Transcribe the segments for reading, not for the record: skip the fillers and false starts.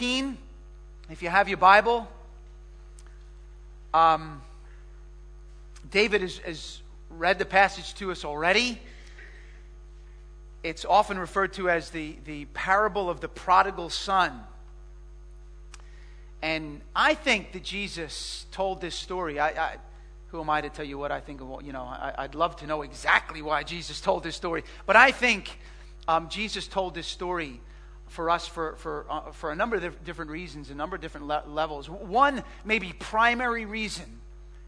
15, if you have your Bible, David has read the passage to us already. It's often referred to as the parable of the prodigal son. And I think that Jesus told this story. Who am I to tell you what I think of what, you know, I'd love to know exactly why Jesus told this story. But I think Jesus told this story for us for a number of different reasons, a number of different levels. One maybe primary reason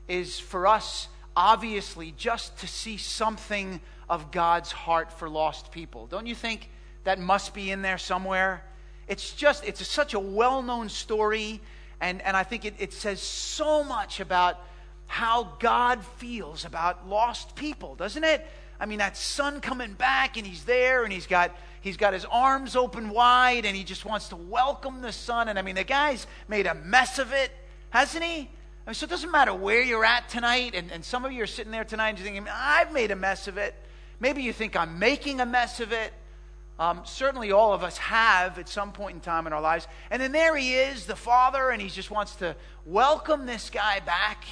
is for us, obviously, just to see something of God's heart for lost people. Don't you think that must be in there somewhere? It's just, it's such a well-known story, and I think it says so much about how God feels about lost people, doesn't it? I mean, that son coming back, and he's there, and he's got his arms open wide, and he just wants to welcome the son. And I mean, the guy's made a mess of it, hasn't he? I mean, so it doesn't matter where you're at tonight, and some of you are sitting there tonight and you're thinking, I've made a mess of it. Maybe you think I'm making a mess of it. Certainly all of us have at some point in time in our lives. And then there he is, the father, and he just wants to welcome this guy back.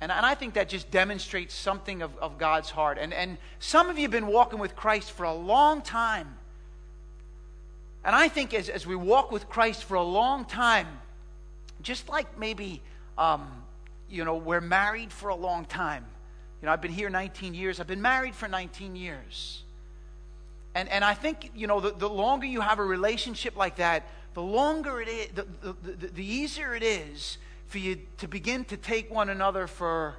And I think that just demonstrates something of God's heart. And some of you have been walking with Christ for a long time. And I think as we walk with Christ for a long time, just like maybe, we're married for a long time. You know, I've been here 19 years. I've been married for 19 years. And I think, you know, the longer you have a relationship like that, the longer it is, the easier it is for you to begin to take one another for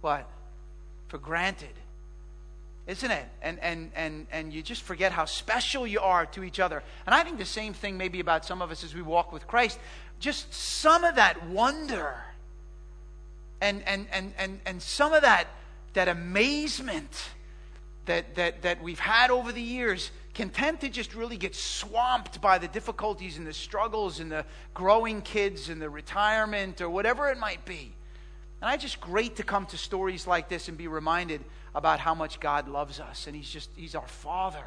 what? For granted, isn't it? And you just forget how special you are to each other. And I think the same thing maybe about some of us as we walk with Christ. Just some of that wonder and some of that amazement that we've had over the years can tend to just really get swamped by the difficulties and the struggles and the growing kids and the retirement or whatever it might be. And it's just great to come to stories like this and be reminded about how much God loves us. And He's our Father.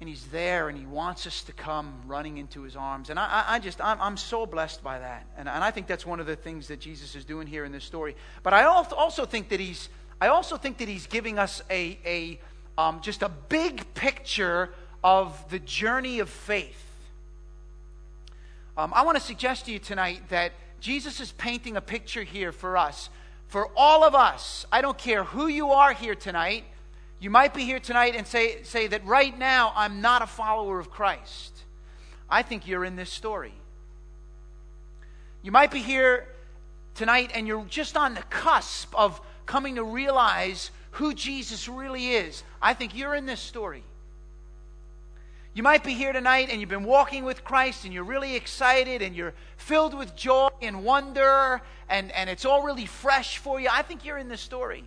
And He's there and He wants us to come running into His arms. And I'm so blessed by that. And I think that's one of the things that Jesus is doing here in this story. But I also think that He's giving us just a big picture of the journey of faith. I want to suggest to you tonight that Jesus is painting a picture here for us, for all of us. I don't care who you are here tonight. You might be here tonight and say that right now I'm not a follower of Christ. I think you're in this story. You might be here tonight and you're just on the cusp of coming to realize who Jesus really is. I think you're in this story. You might be here tonight and you've been walking with Christ and you're really excited and you're filled with joy and wonder and it's all really fresh for you. I think you're in this story.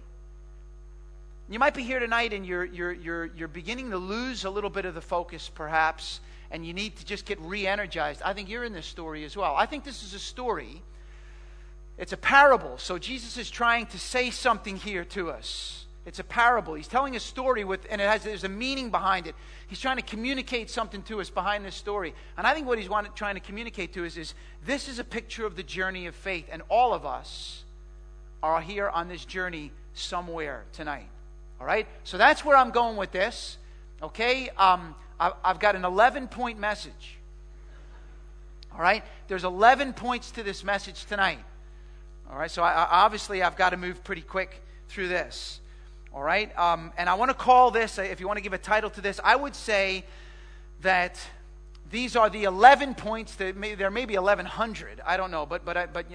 You might be here tonight and you're beginning to lose a little bit of the focus perhaps and you need to just get re-energized. I think you're in this story as well. I think this is a story. It's a parable. So Jesus is trying to say something here to us. It's a parable. He's telling a story there's a meaning behind it. He's trying to communicate something to us behind this story. And I think what he's trying to communicate to us is this is a picture of the journey of faith. And all of us are here on this journey somewhere tonight. All right? So that's where I'm going with this. Okay? I've got an 11-point message. All right? There's 11 points to this message tonight. All right? So obviously I've got to move pretty quick through this. All right, and I want to call this, if you want to give a title to this, I would say that these are the 11 points. There may be 1,100. I don't know, but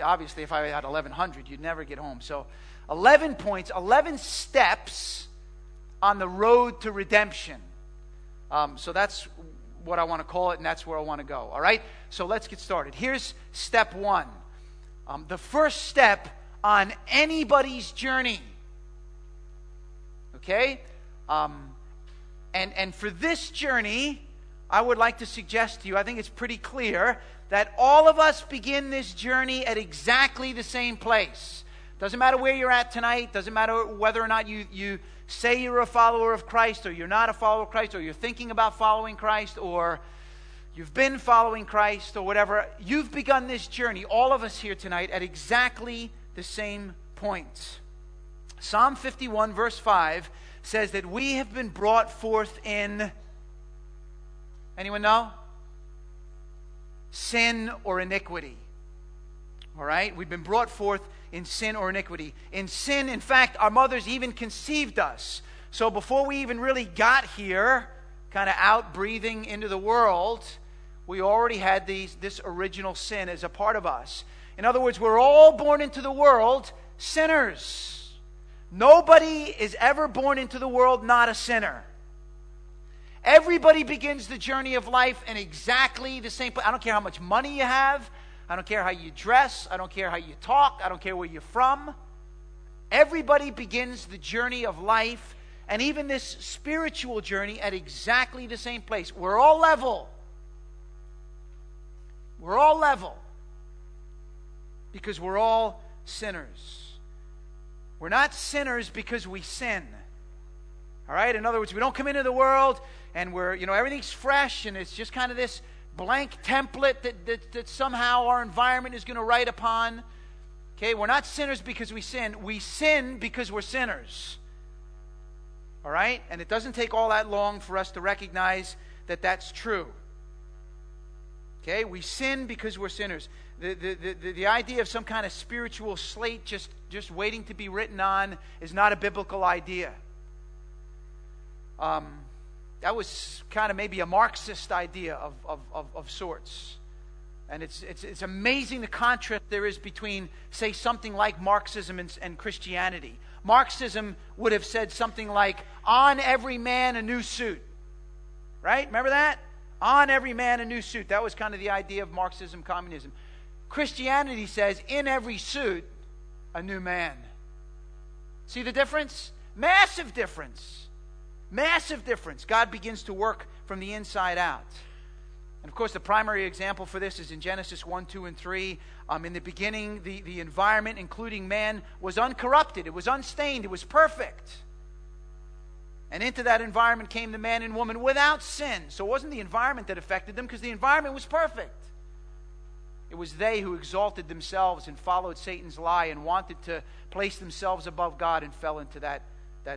obviously if I had 1,100, you'd never get home. So 11 points, 11 steps on the road to redemption. So that's what I want to call it, and that's where I want to go. All right, so let's get started. Here's step one. The first step on anybody's journey. Okay, and for this journey, I would like to suggest to you, I think it's pretty clear, that all of us begin this journey at exactly the same place. Doesn't matter where you're at tonight, doesn't matter whether or not you say you're a follower of Christ, or you're not a follower of Christ, or you're thinking about following Christ, or you've been following Christ or whatever, you've begun this journey, all of us here tonight, at exactly the same point. Psalm 51 verse 5 says that we have been brought forth in, anyone know? Sin or iniquity. All right? We've been brought forth in sin or iniquity. In sin, in fact, our mothers even conceived us. So before we even really got here, kind of out breathing into the world, we already had this original sin as a part of us. In other words, we're all born into the world sinners. Nobody is ever born into the world not a sinner. Everybody begins the journey of life in exactly the same place. I don't care how much money you have. I don't care how you dress. I don't care how you talk. I don't care where you're from. Everybody begins the journey of life and even this spiritual journey at exactly the same place. We're all level. We're all level. Because we're all sinners. We're not sinners because we sin. All right? In other words, we don't come into the world and we're, you know, everything's fresh and it's just kind of this blank template that somehow our environment is going to write upon. Okay, we're not sinners because we sin. We sin because we're sinners. All right? And it doesn't take all that long for us to recognize that that's true. Okay, we sin because we're sinners. The idea of some kind of spiritual slate just waiting to be written on is not a biblical idea. That was kind of maybe a Marxist idea of sorts. And it's amazing the contrast there is between, say, something like Marxism and Christianity. Marxism would have said something like, on every man a new suit. Right? Remember that? On every man a new suit. That was kind of the idea of Marxism, communism. Christianity says, in every suit, a new man. See the difference? Massive difference. Massive difference. God begins to work from the inside out. And of course, the primary example for this is in Genesis 1, 2, and 3. In the beginning, the environment, including man, was uncorrupted. It was unstained. It was perfect. And into that environment came the man and woman without sin. So it wasn't the environment that affected them because the environment was perfect. It was they who exalted themselves and followed Satan's lie and wanted to place themselves above God and fell into that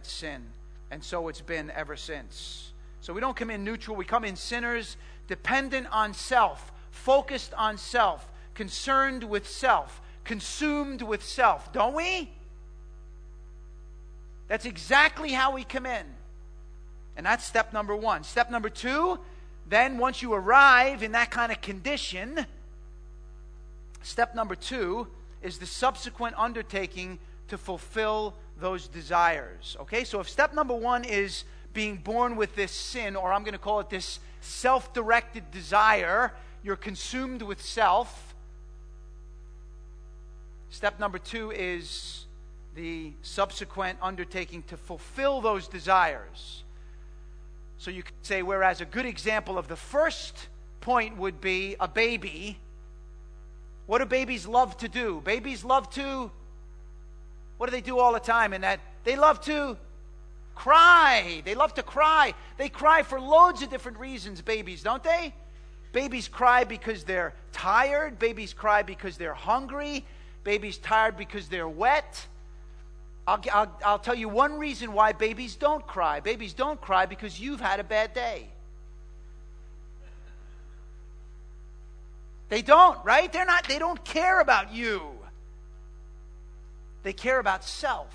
sin. And so it's been ever since. So we don't come in neutral. We come in sinners, dependent on self, focused on self, concerned with self, consumed with self. Don't we? That's exactly how we come in. And that's step number one. Step number two, then once you arrive in that kind of condition, step number two is the subsequent undertaking to fulfill those desires. Okay, so if step number one is being born with this sin, or I'm going to call it this self-directed desire, you're consumed with self. Step number two is the subsequent undertaking to fulfill those desires. So you could say, whereas a good example of the first point would be a baby, what do babies love to do? Babies love to, what do they do all the time in that? They love to cry. They love to cry. They cry for loads of different reasons, babies, don't they? Babies cry because they're tired. Babies cry because they're hungry. Babies tired because they're wet. I'll tell you one reason why babies don't cry. Babies don't cry because you've had a bad day. They don't, right? They don't care about you. They care about self.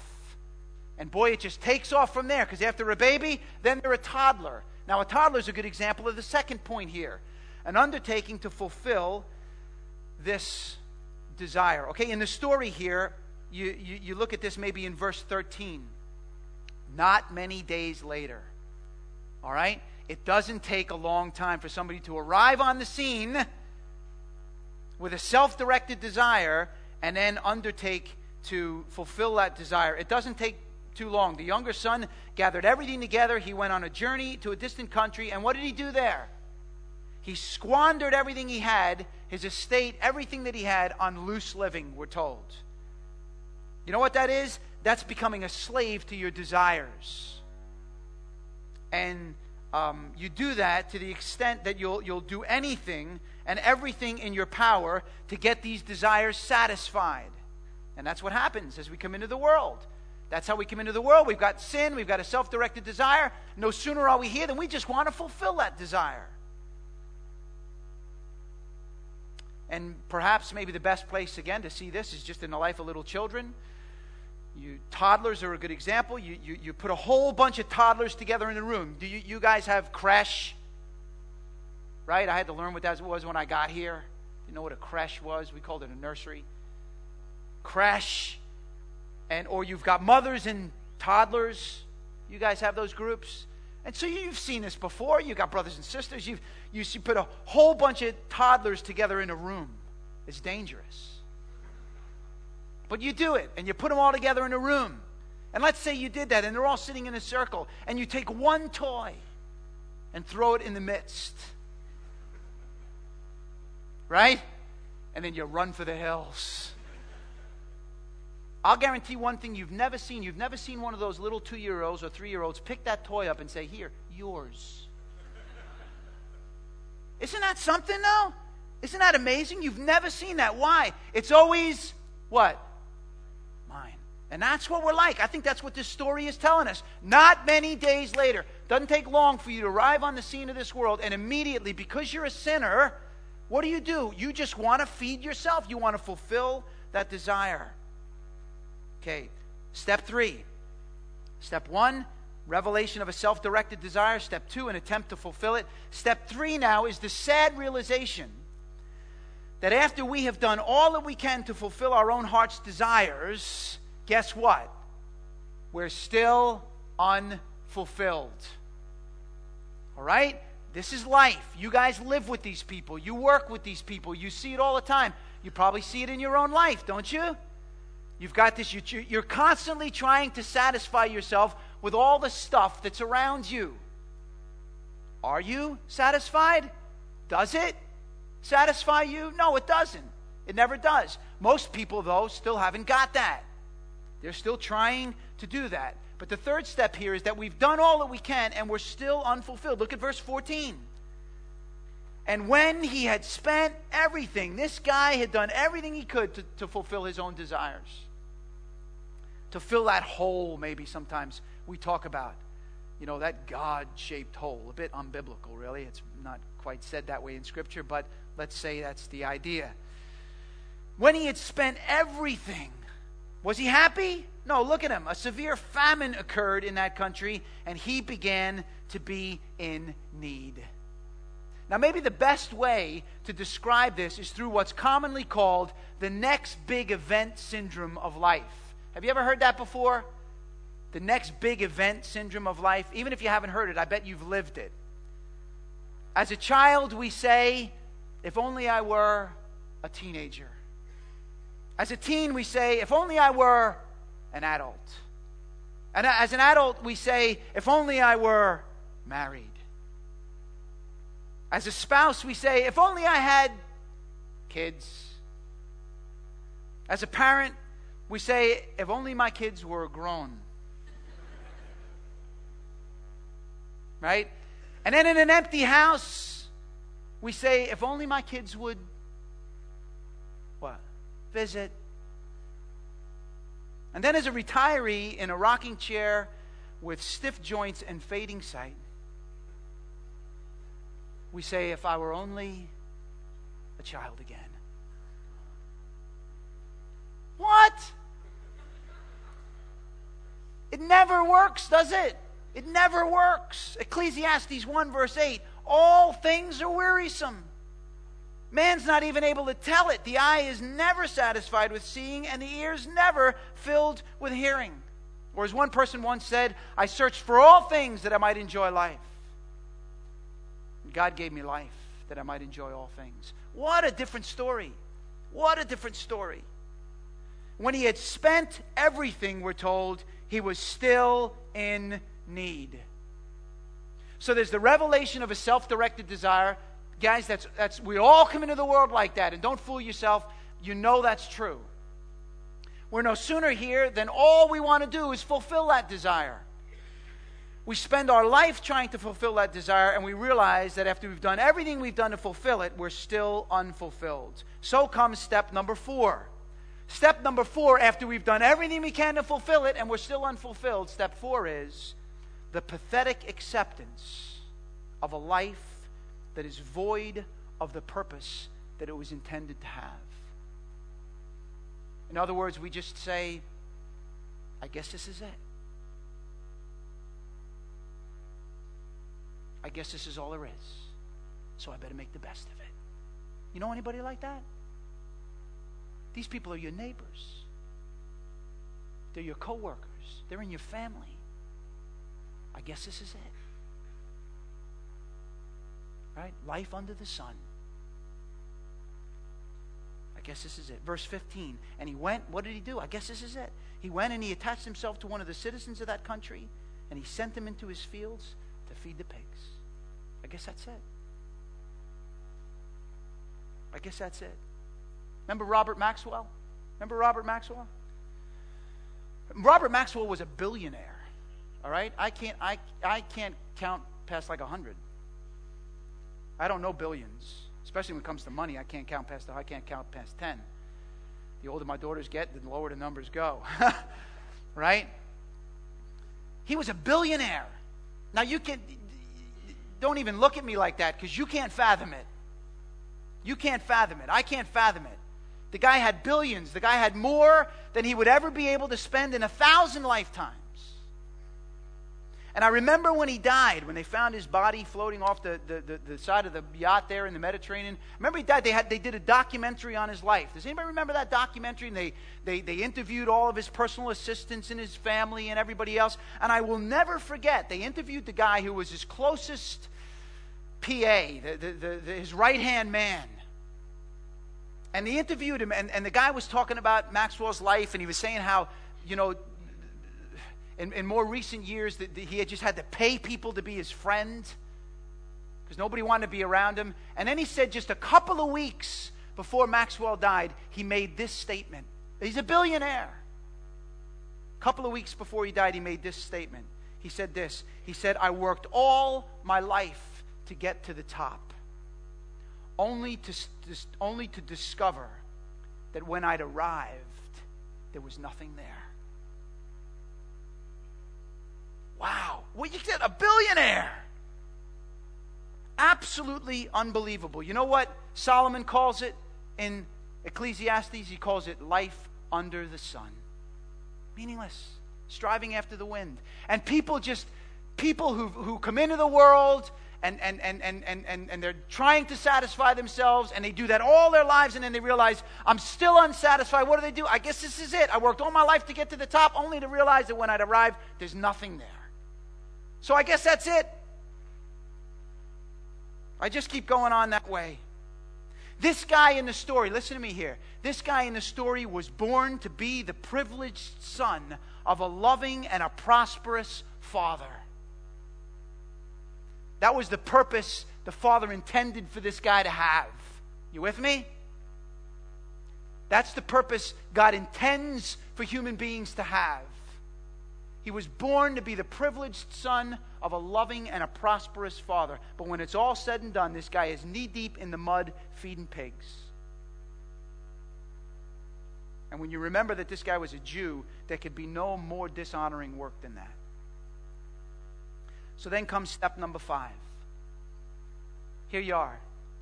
And boy, it just takes off from there, because after a baby, then they're a toddler. Now, a toddler is a good example of the second point here, an undertaking to fulfill this desire. Okay, in the story here, you look at this maybe in verse 13. Not many days later. All right? It doesn't take a long time for somebody to arrive on the scene with a self-directed desire and then undertake to fulfill that desire. It doesn't take too long. The younger son gathered everything together. He went on a journey to a distant country. And what did he do there? He squandered everything he had, his estate, everything that he had, on loose living, we're told. You know what that is? That's becoming a slave to your desires. And You do that to the extent that you'll do anything and everything in your power to get these desires satisfied. And that's what happens as we come into the world. That's how we come into the world. We've got sin. We've got a self-directed desire. No sooner are we here than we just want to fulfill that desire. And perhaps maybe the best place, again, to see this is just in the life of little children. Toddlers are a good example. You put a whole bunch of toddlers together in a room. Do you guys have crèche? Right? I had to learn what that was when I got here. Didn't know what a crèche was. We called it a nursery. Crèche. Or you've got mothers and toddlers. You guys have those groups. And so you've seen this before. You've got brothers and sisters. You put a whole bunch of toddlers together in a room. It's dangerous. But you do it, and you put them all together in a room. And let's say you did that, and they're all sitting in a circle, and you take one toy and throw it in the midst. Right? And then you run for the hills. I'll guarantee one thing you've never seen. You've never seen one of those little 2-year-olds or 3-year-olds pick that toy up and say, "Here, yours." Isn't that something, though? Isn't that amazing? You've never seen that. Why? It's always what? Mine. And that's what we're like. I think that's what this story is telling us. Not many days later. Doesn't take long for you to arrive on the scene of this world, and immediately, because you're a sinner, what do? You just want to feed yourself. You want to fulfill that desire. Okay, step 3. Step 1, revelation of a self-directed desire. Step 2, an attempt to fulfill it. Step 3 now is the sad realization that after we have done all that we can to fulfill our own heart's desires, guess what? We're still unfulfilled. All right? This is life. You guys live with these people. You work with these people. You see it all the time. You probably see it in your own life, don't you? You've got this, you're constantly trying to satisfy yourself with all the stuff that's around you. Are you satisfied? Does it satisfy you? No, it doesn't. It never does. Most people, though, still haven't got that. They're still trying to do that. But the third step here is that we've done all that we can and we're still unfulfilled. Look at verse 14. And when he had spent everything, this guy had done everything he could to fulfill his own desires. To fill that hole, maybe sometimes we talk about, that God-shaped hole. A bit unbiblical, really. It's not quite said that way in Scripture, but let's say that's the idea. When he had spent everything, was he happy? No, look at him. A severe famine occurred in that country, and he began to be in need. Now, maybe the best way to describe this is through what's commonly called the next big event syndrome of life. Have you ever heard that before? The next big event syndrome of life. Even if you haven't heard it, I bet you've lived it. As a child, we say, if only I were a teenager. As a teen, we say, if only I were an adult. And as an adult, we say, if only I were married. As a spouse, we say, if only I had kids. As a parent, we say, if only my kids were grown. Right? And then in an empty house, we say, if only my kids would, what? Visit. And then as a retiree in a rocking chair with stiff joints and fading sight, we say, if I were only a child again. What? It never works, does it? It never works. Ecclesiastes 1 verse 8, all things are wearisome. Man's not even able to tell it. The eye is never satisfied with seeing, and the ear's never filled with hearing. Or as one person once said, I searched for all things that I might enjoy life. God gave me life that I might enjoy all things. What a different story. What a different story. When he had spent everything, we're told, he was still in need. So there's the revelation of a self-directed desire. Guys, that's we all come into the world like that, and don't fool yourself. You know that's true. We're no sooner here than all we want to do is fulfill that desire. we spend our life trying to fulfill that desire, and we realize that after we've done everything we've done to fulfill it, we're still unfulfilled. So comes step number 4. Step number 4, after we've done everything we can to fulfill it and we're still unfulfilled, step 4 is the pathetic acceptance of a life that is void of the purpose that it was intended to have. In other words, we just say, I guess this is it. I guess this is all there is. So I better make the best of it. You know anybody like that? These people are your neighbors. They're your coworkers. They're in your family. I guess this is it. Right? Life under the sun. I guess this is it. Verse 15. And he went, what did he do? I guess this is it. He went and he attached himself to one of the citizens of that country, and he sent him into his fields to feed the pigs. I guess that's it. I guess that's it. Remember Robert Maxwell? Remember Robert Maxwell? Robert Maxwell was a billionaire. All right? I can't count past like 100. I don't know billions. Especially when it comes to money, I can't count past 10. The older my daughters get, the lower the numbers go. Right? He was a billionaire. Now don't even look at me like that, because you can't fathom it. You can't fathom it. I can't fathom it. The guy had billions. The guy had more than he would ever be able to spend in 1,000 lifetimes. And I remember when he died, when they found his body floating off the side of the yacht there in the Mediterranean. I remember he died. They did a documentary on his life. Does anybody remember that documentary? And they interviewed all of his personal assistants and his family and everybody else. And I will never forget, they interviewed the guy who was his closest PA, his right-hand man. And they interviewed him, and the guy was talking about Maxwell's life, and he was saying how, you know, in more recent years, he had just had to pay people to be his friend because nobody wanted to be around him. And then he said just a couple of weeks before Maxwell died, he made this statement. He's a billionaire. A couple of weeks before he died, he made this statement. He said this. He said, I worked all my life to get to the top, only to discover that when I'd arrived, there was nothing there. Wow. Well, you said a billionaire. Absolutely unbelievable. You know what Solomon calls it in Ecclesiastes? He calls it life under the sun. Meaningless. Striving after the wind. And people who come into the world and they're trying to satisfy themselves, and they do that all their lives, and then they realize, I'm still unsatisfied. What do? I guess this is it. I worked all my life to get to the top, only to realize that when I'd arrived, there's nothing there. So I guess that's it. I just keep going on that way. This guy in the story, listen to me here. This guy in the story was born to be the privileged son of a loving and a prosperous father. That was the purpose the father intended for this guy to have. You with me? That's the purpose God intends for human beings to have. He was born to be the privileged son of a loving and a prosperous father. But when it's all said and done, this guy is knee-deep in the mud feeding pigs. And when you remember that this guy was a Jew, there could be no more dishonoring work than that. So then comes step number 5. Here you are.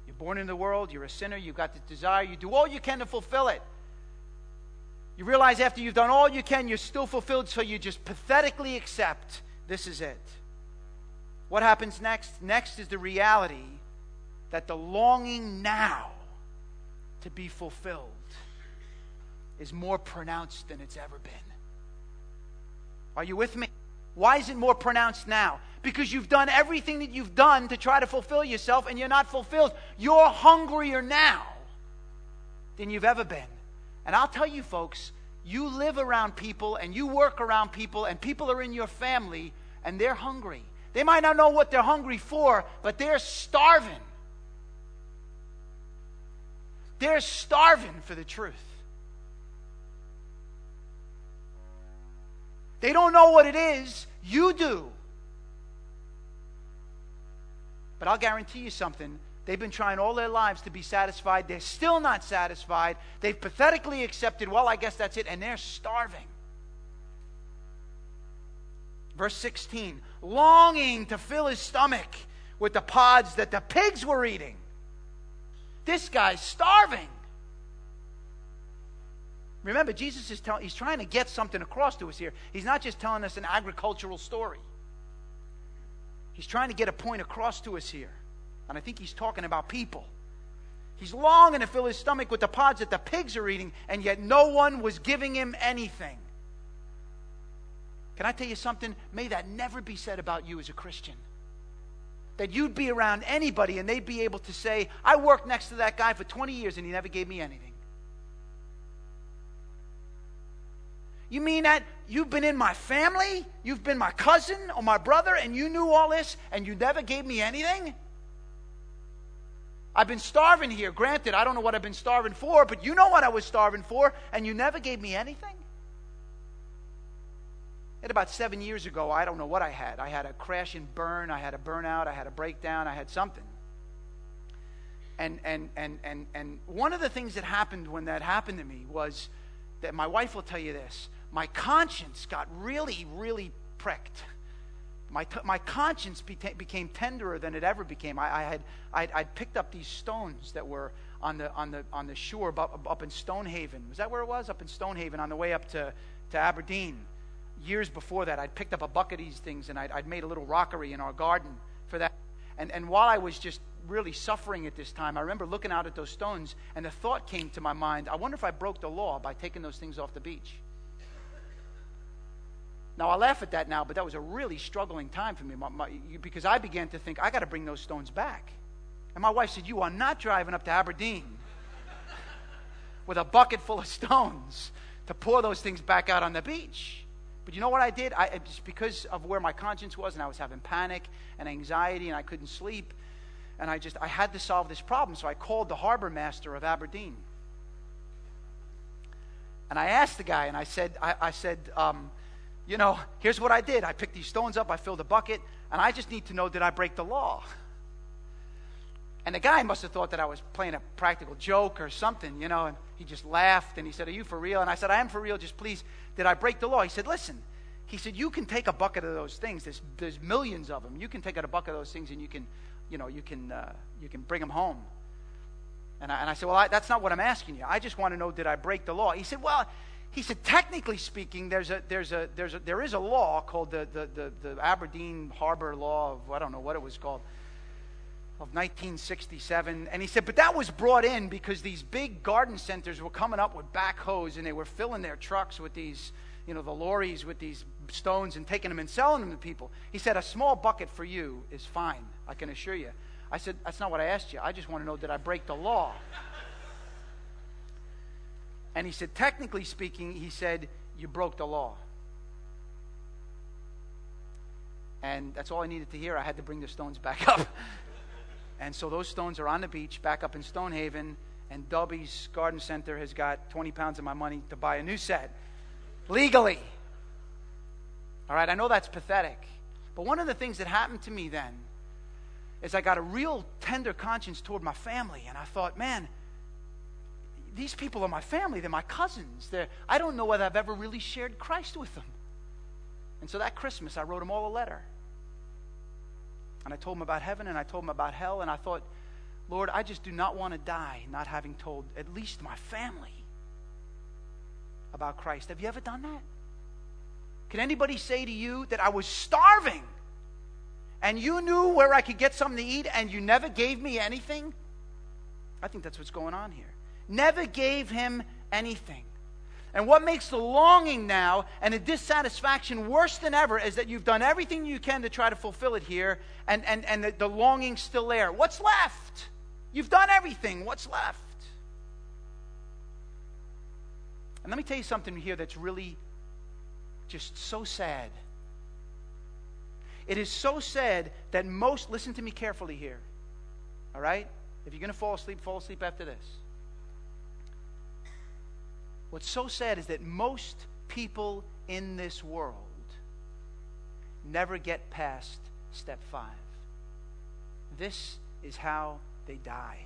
You're born in the world. You're a sinner. You've got the desire. You do all you can to fulfill it. You realize after you've done all you can, you're still fulfilled, so you just pathetically accept this is it. What happens next? Next is the reality that the longing now to be fulfilled is more pronounced than it's ever been. Are you with me? Why is it more pronounced now? Because you've done everything that you've done to try to fulfill yourself, and you're not fulfilled. You're hungrier now than you've ever been. And I'll tell you, folks, you live around people and you work around people, and people are in your family and they're hungry. They might not know what they're hungry for, but they're starving. They're starving for the truth. They don't know what it is. You do. But I'll guarantee you something. They've been trying all their lives to be satisfied. They're still not satisfied. They've pathetically accepted, well, I guess that's it, and they're starving. Verse 16, longing to fill his stomach with the pods that the pigs were eating. This guy's starving. Remember, Jesus is he's trying to get something across to us here. He's not just telling us an agricultural story. He's trying to get a point across to us here. And I think he's talking about people. He's longing to fill his stomach with the pods that the pigs are eating, and yet no one was giving him anything. Can I tell you something? May that never be said about you as a Christian. That you'd be around anybody and they'd be able to say, I worked next to that guy for 20 years and he never gave me anything. You mean that you've been in my family, you've been my cousin or my brother, and you knew all this, and you never gave me anything? I've been starving here. Granted, I don't know what I've been starving for, but you know what I was starving for, and you never gave me anything? And about 7 years ago, I don't know what I had. I had a crash and burn, I had a burnout, I had a breakdown, I had something. And one of the things that happened when that happened to me was that my wife will tell you this. My conscience got really, really pricked. My conscience became tenderer than it ever became. I'd picked up these stones that were on the shore up in Stonehaven. Was that where it was? Up in Stonehaven on the way up to Aberdeen. Years before that, I'd picked up a bucket of these things, and I'd made a little rockery in our garden for that. And while I was just really suffering at this time, I remember looking out at those stones, and the thought came to my mind, I wonder if I broke the law by taking those things off the beach. Now, I laugh at that now, but that was a really struggling time for me because I began to think, I got to bring those stones back. And my wife said, you are not driving up to Aberdeen with a bucket full of stones to pour those things back out on the beach. But you know what I did? Just because of where my conscience was, and I was having panic and anxiety, and I couldn't sleep, and I had to solve this problem. So I called the harbor master of Aberdeen. And I asked the guy, and I said, you know, here's what I did. I picked these stones up, I filled a bucket, and I just need to know, did I break the law? And the guy must have thought that I was playing a practical joke or something, you know, and he just laughed, and he said, are you for real? And I said, I am for real, just please, did I break the law? He said, listen, he said, you can take a bucket of those things. There's millions of them. You can take out a bucket of those things, and you can bring them home. And I said, well, that's not what I'm asking you. I just want to know, did I break the law? He said, well... He said, technically speaking, there is a law called the Aberdeen Harbor Law of, I don't know what it was called, of 1967. And he said, but that was brought in because these big garden centers were coming up with backhoes, and they were filling their trucks with these, you know, the lorries with these stones and taking them and selling them to people. He said, a small bucket for you is fine, I can assure you. I said, that's not what I asked you. I just want to know, did I break the law? And he said, technically speaking, he said, you broke the law. And that's all I needed to hear. I had to bring the stones back up. And so those stones are on the beach back up in Stonehaven, and Dubby's Garden Center has got 20 pounds of my money to buy a new set, legally. All right, I know that's pathetic. But one of the things that happened to me then is I got a real tender conscience toward my family, and I thought, man, these people are my family. They're my cousins. I don't know whether I've ever really shared Christ with them. And so that Christmas, I wrote them all a letter. And I told them about heaven, and I told them about hell, and I thought, Lord, I just do not want to die not having told at least my family about Christ. Have you ever done that? Can anybody say to you that I was starving, and you knew where I could get something to eat, and you never gave me anything? I think that's what's going on here. Never gave him anything. And what makes the longing now and the dissatisfaction worse than ever is that you've done everything you can to try to fulfill it here, and the longing's still there. What's left? You've done everything. What's left? And let me tell you something here that's really just so sad. It is so sad that most, listen to me carefully here, all right? If you're going to fall asleep after this. What's so sad is that most people in this world never get past step 5. This is how they die.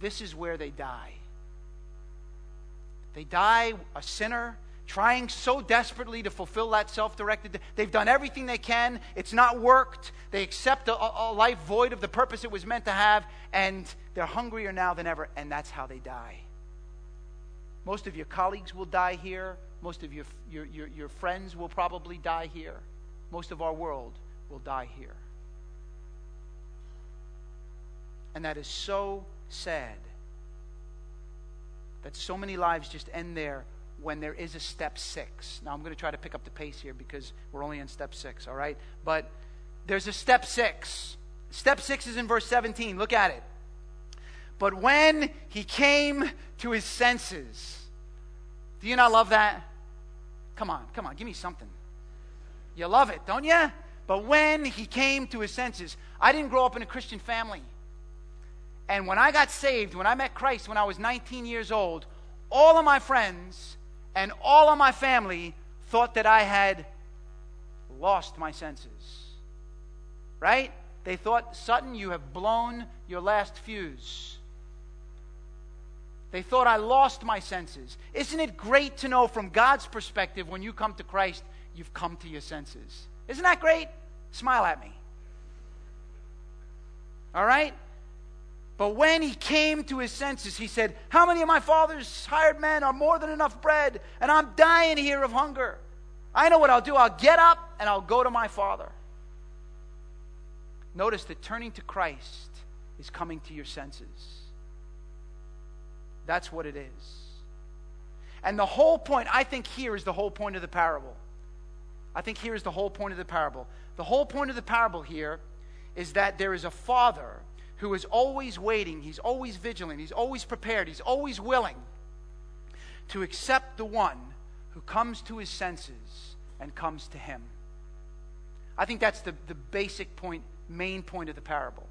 This is where they die. They die a sinner, trying so desperately to fulfill that self-directed. They've done everything they can. It's not worked. They accept a life void of the purpose it was meant to have, and they're hungrier now than ever, and that's how they die. Most of your colleagues will die here. Most of your friends will probably die here. Most of our world will die here. And that is so sad that so many lives just end there when there is a step 6. Now I'm going to try to pick up the pace here because we're only in step 6, all right? But there's a step 6. Step 6 is in verse 17. Look at it. But when he came to his senses. Do you not love that? Come on, give me something. You love it, don't you? But when he came to his senses. I didn't grow up in a Christian family. And when I got saved, when I met Christ, when I was 19 years old, all of my friends and all of my family thought that I had lost my senses. Right? They thought, Sutton, you have blown your last fuse. They thought I lost my senses. Isn't it great to know from God's perspective when you come to Christ, you've come to your senses? Isn't that great? Smile at me. All right? But when he came to his senses, he said, how many of my father's hired men are more than enough bread? And I'm dying here of hunger. I know what I'll do. I'll get up and I'll go to my father. Notice that turning to Christ is coming to your senses. That's what it is. And the whole point, I think here is the whole point of the parable. The whole point of the parable here is that there is a father who is always waiting, he's always vigilant, he's always prepared, he's always willing to accept the one who comes to his senses and comes to him. I think that's the basic point, main point of the parable.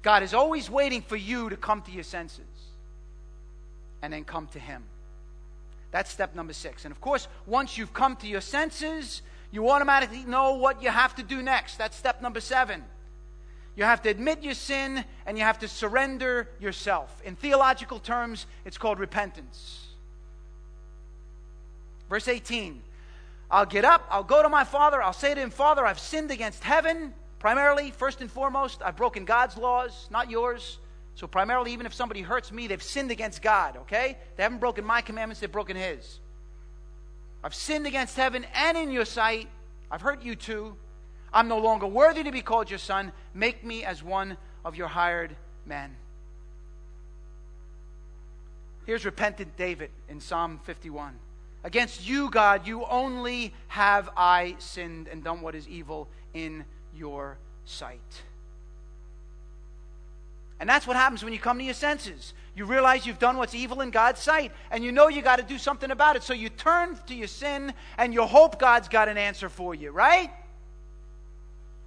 God is always waiting for you to come to your senses and then come to him. That's step number 6. And of course, once you've come to your senses, you automatically know what you have to do next. That's step number 7. You have to admit your sin, and you have to surrender yourself. In theological terms, it's called repentance. Verse 18, I'll get up, I'll go to my father, I'll say to him, Father, I've sinned against heaven, primarily, first and foremost, I've broken God's laws, not yours. So primarily, even if somebody hurts me, they've sinned against God, okay? They haven't broken my commandments, they've broken his. I've sinned against heaven and in your sight. I've hurt you too. I'm no longer worthy to be called your son. Make me as one of your hired men. Here's repentant David in Psalm 51. Against you, God, you only have I sinned and done what is evil in your sight. And that's what happens when you come to your senses. You realize you've done what's evil in God's sight, and you know you got to do something about it. So you turn to your sin, and you hope God's got an answer for you, right?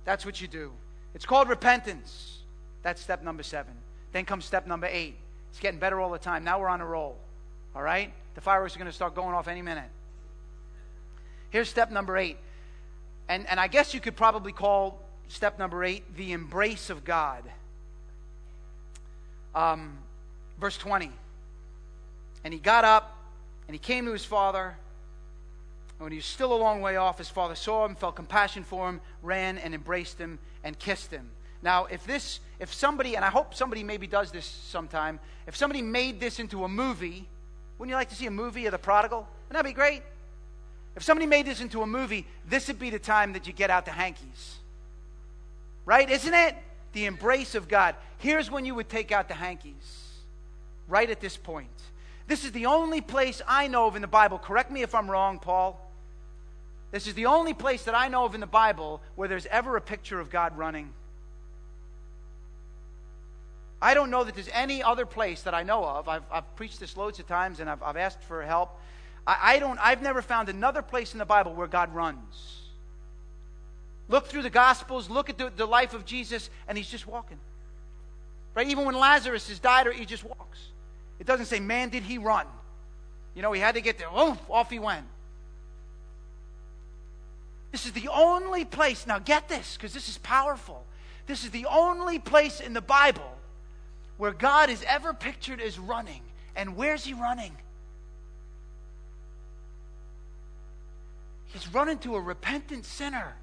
That's what you do. It's called repentance. That's step number 7. Then comes step number 8. It's getting better all the time. Now we're on a roll. All right? The fireworks are going to start going off any minute. Here's step number 8. And I guess you could probably call step number 8 the embrace of God. Verse 20. And he got up, and he came to his father. And when he was still a long way off, his father saw him, felt compassion for him, ran and embraced him and kissed him. Now, if somebody, and I hope somebody maybe does this sometime, if somebody made this into a movie, wouldn't you like to see a movie of the prodigal? Wouldn't that be great? If somebody made this into a movie, this would be the time that you get out the hankies. Right? Isn't it? The embrace of God. Here's when you would take out the hankies. Right at this point. This is the only place I know of in the Bible. Correct me if I'm wrong, Paul. This is the only place that I know of in the Bible where there's ever a picture of God running. I don't know that there's any other place that I know of. I've preached this loads of times, and I've asked for help. I've never found another place in the Bible where God runs. Look through the Gospels, look at the life of Jesus, and he's just walking. Right? Even when Lazarus has died, he just walks. It doesn't say, man, did he run. He had to get there. Off he went. This is the only place, now get this, because this is powerful. This is the only place in the Bible where God is ever pictured as running. And where's he running? He's running to a repentant sinner.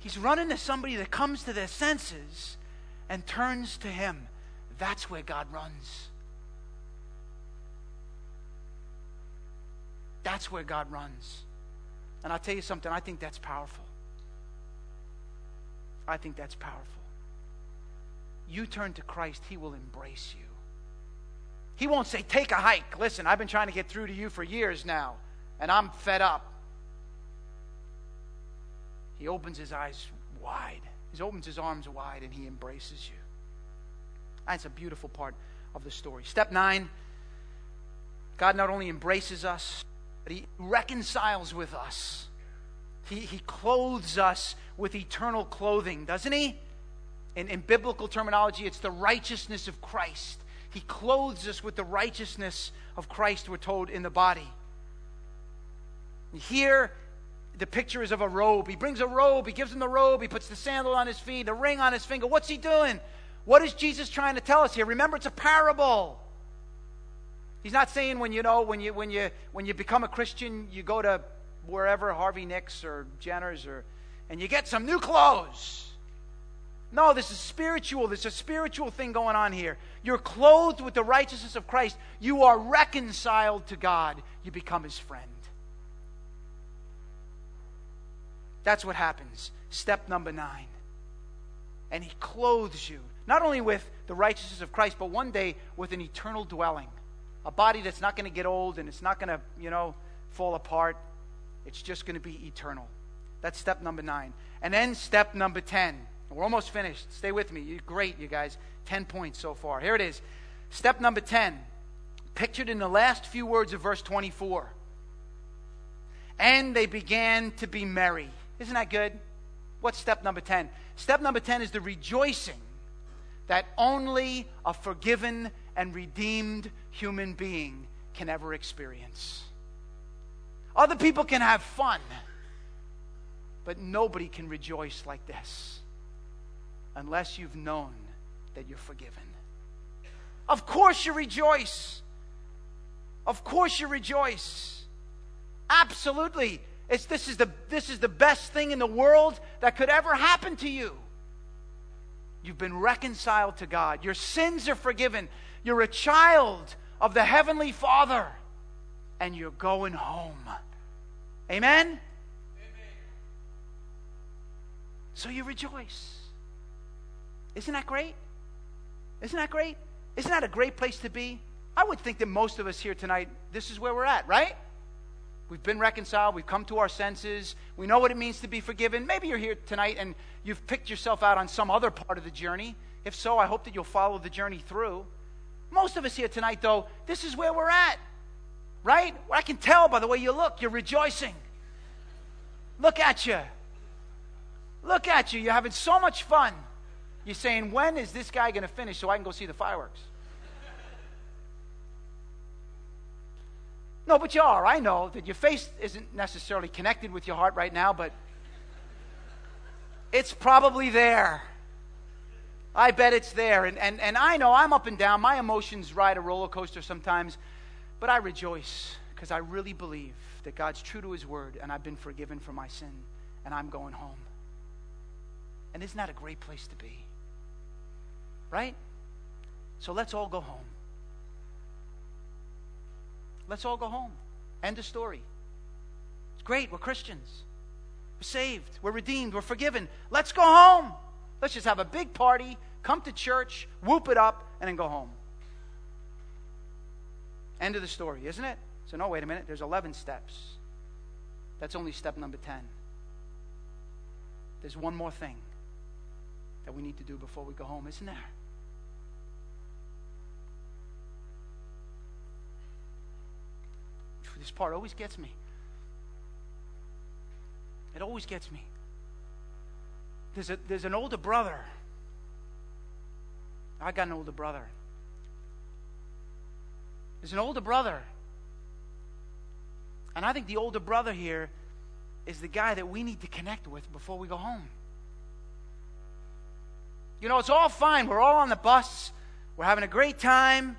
He's running to somebody that comes to their senses and turns to him. That's where God runs. That's where God runs. And I'll tell you something, I think that's powerful. I think that's powerful. You turn to Christ, he will embrace you. He won't say, take a hike. Listen, I've been trying to get through to you for years now, and I'm fed up. He opens his eyes wide. He opens his arms wide, and he embraces you. That's a beautiful part of the story. Step 9, God not only embraces us, but he reconciles with us. He clothes us with eternal clothing, doesn't he? In biblical terminology, it's the righteousness of Christ. He clothes us with the righteousness of Christ, we're told, in the body. Here, the picture is of a robe. He brings a robe. He gives him the robe. He puts the sandal on his feet, the ring on his finger. What's he doing? What is Jesus trying to tell us here? Remember, it's a parable. He's not saying when you become a Christian, you go to wherever, Harvey Nick's or Jenner's, and you get some new clothes. No, this is spiritual. There's a spiritual thing going on here. You're clothed with the righteousness of Christ. You are reconciled to God. You become his friend. That's what happens. Step number 9. And he clothes you, not only with the righteousness of Christ, but one day with an eternal dwelling. A body that's not going to get old and it's not going to, fall apart. It's just going to be eternal. That's step number 9. And then step number 10. We're almost finished. Stay with me. You're great, you guys. 10 points so far. Here it is. Step number 10, pictured in the last few words of verse 24. And they began to be merry. Isn't that good? What's step number 10? Step number 10 is the rejoicing that only a forgiven and redeemed human being can ever experience. Other people can have fun, but nobody can rejoice like this. Unless you've known that you're forgiven. Of course you rejoice. Of course you rejoice. Absolutely. This is the best thing in the world that could ever happen to you. You've been reconciled to God. Your sins are forgiven. You're a child of the Heavenly Father. And you're going home. Amen? Amen. So you rejoice. Isn't that great? Isn't that great? Isn't that a great place to be? I would think that most of us here tonight, this is where we're at, right? We've been reconciled. We've come to our senses. We know what it means to be forgiven. Maybe you're here tonight and you've picked yourself out on some other part of the journey. If so, I hope that you'll follow the journey through. Most of us here tonight, though, this is where we're at, right? I can tell by the way you look. You're rejoicing. Look at you. Look at you. You're having so much fun. You're saying, when is this guy going to finish so I can go see the fireworks? No, but you are. I know that your face isn't necessarily connected with your heart right now, but it's probably there. I bet it's there. And I know I'm up and down. My emotions ride a roller coaster sometimes, but I rejoice because I really believe that God's true to his word and I've been forgiven for my sin and I'm going home. And isn't that a great place to be? Right? So let's all go home. Let's all go home. End of story. It's great. We're Christians. We're saved. We're redeemed. We're forgiven. Let's go home. Let's just have a big party, come to church, whoop it up, and then go home. End of the story, isn't it? So no, wait a minute. There's 11 steps. That's only step number 10. There's one more thing that we need to do before we go home, isn't there? This part always gets me. It always gets me. There's an older brother. I got an older brother. There's an older brother And I think the older brother here is the guy that we need to connect with before we go home. You know, it's all fine. We're all on the bus. We're having a great time.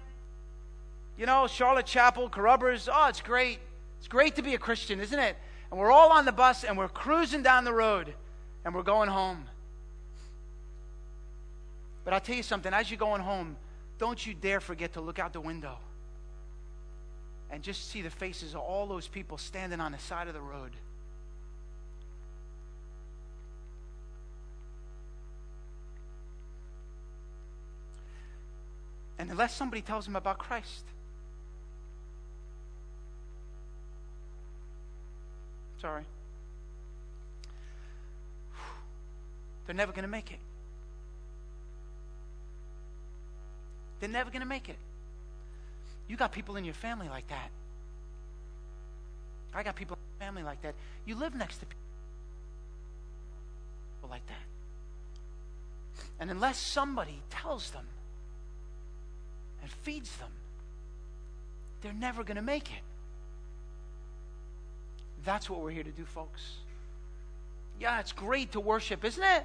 You know, Charlotte Chapel, Carruthers. Oh, it's great. It's great to be a Christian, isn't it? And we're all on the bus, and we're cruising down the road, and we're going home. But I'll tell you something. As you're going home, don't you dare forget to look out the window and just see the faces of all those people standing on the side of the road. And unless somebody tells them about Christ. Sorry. They're never going to make it. They're never going to make it. You got people in your family like that. I got people in my family like that. You live next to people like that. And unless somebody tells them and feeds them, they're never going to make it. That's what we're here to do, folks. Yeah, it's great to worship, isn't it?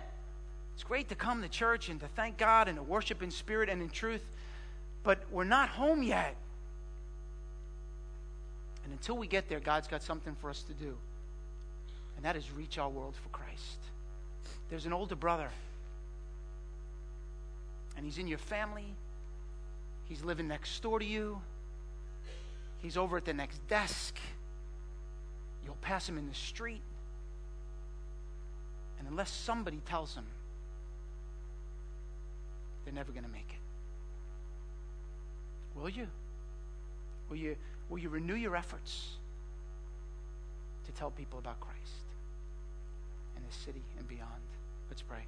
It's great to come to church and to thank God and to worship in spirit and in truth, but we're not home yet. And until we get there, God's got something for us to do, and that is reach our world for Christ. There's an older brother, and he's in your family. He's living next door to you. He's over at the next desk. You'll pass him in the street. And unless somebody tells him, they're never going to make it. Will you? Will you renew your efforts to tell people about Christ in this city and beyond? Let's pray.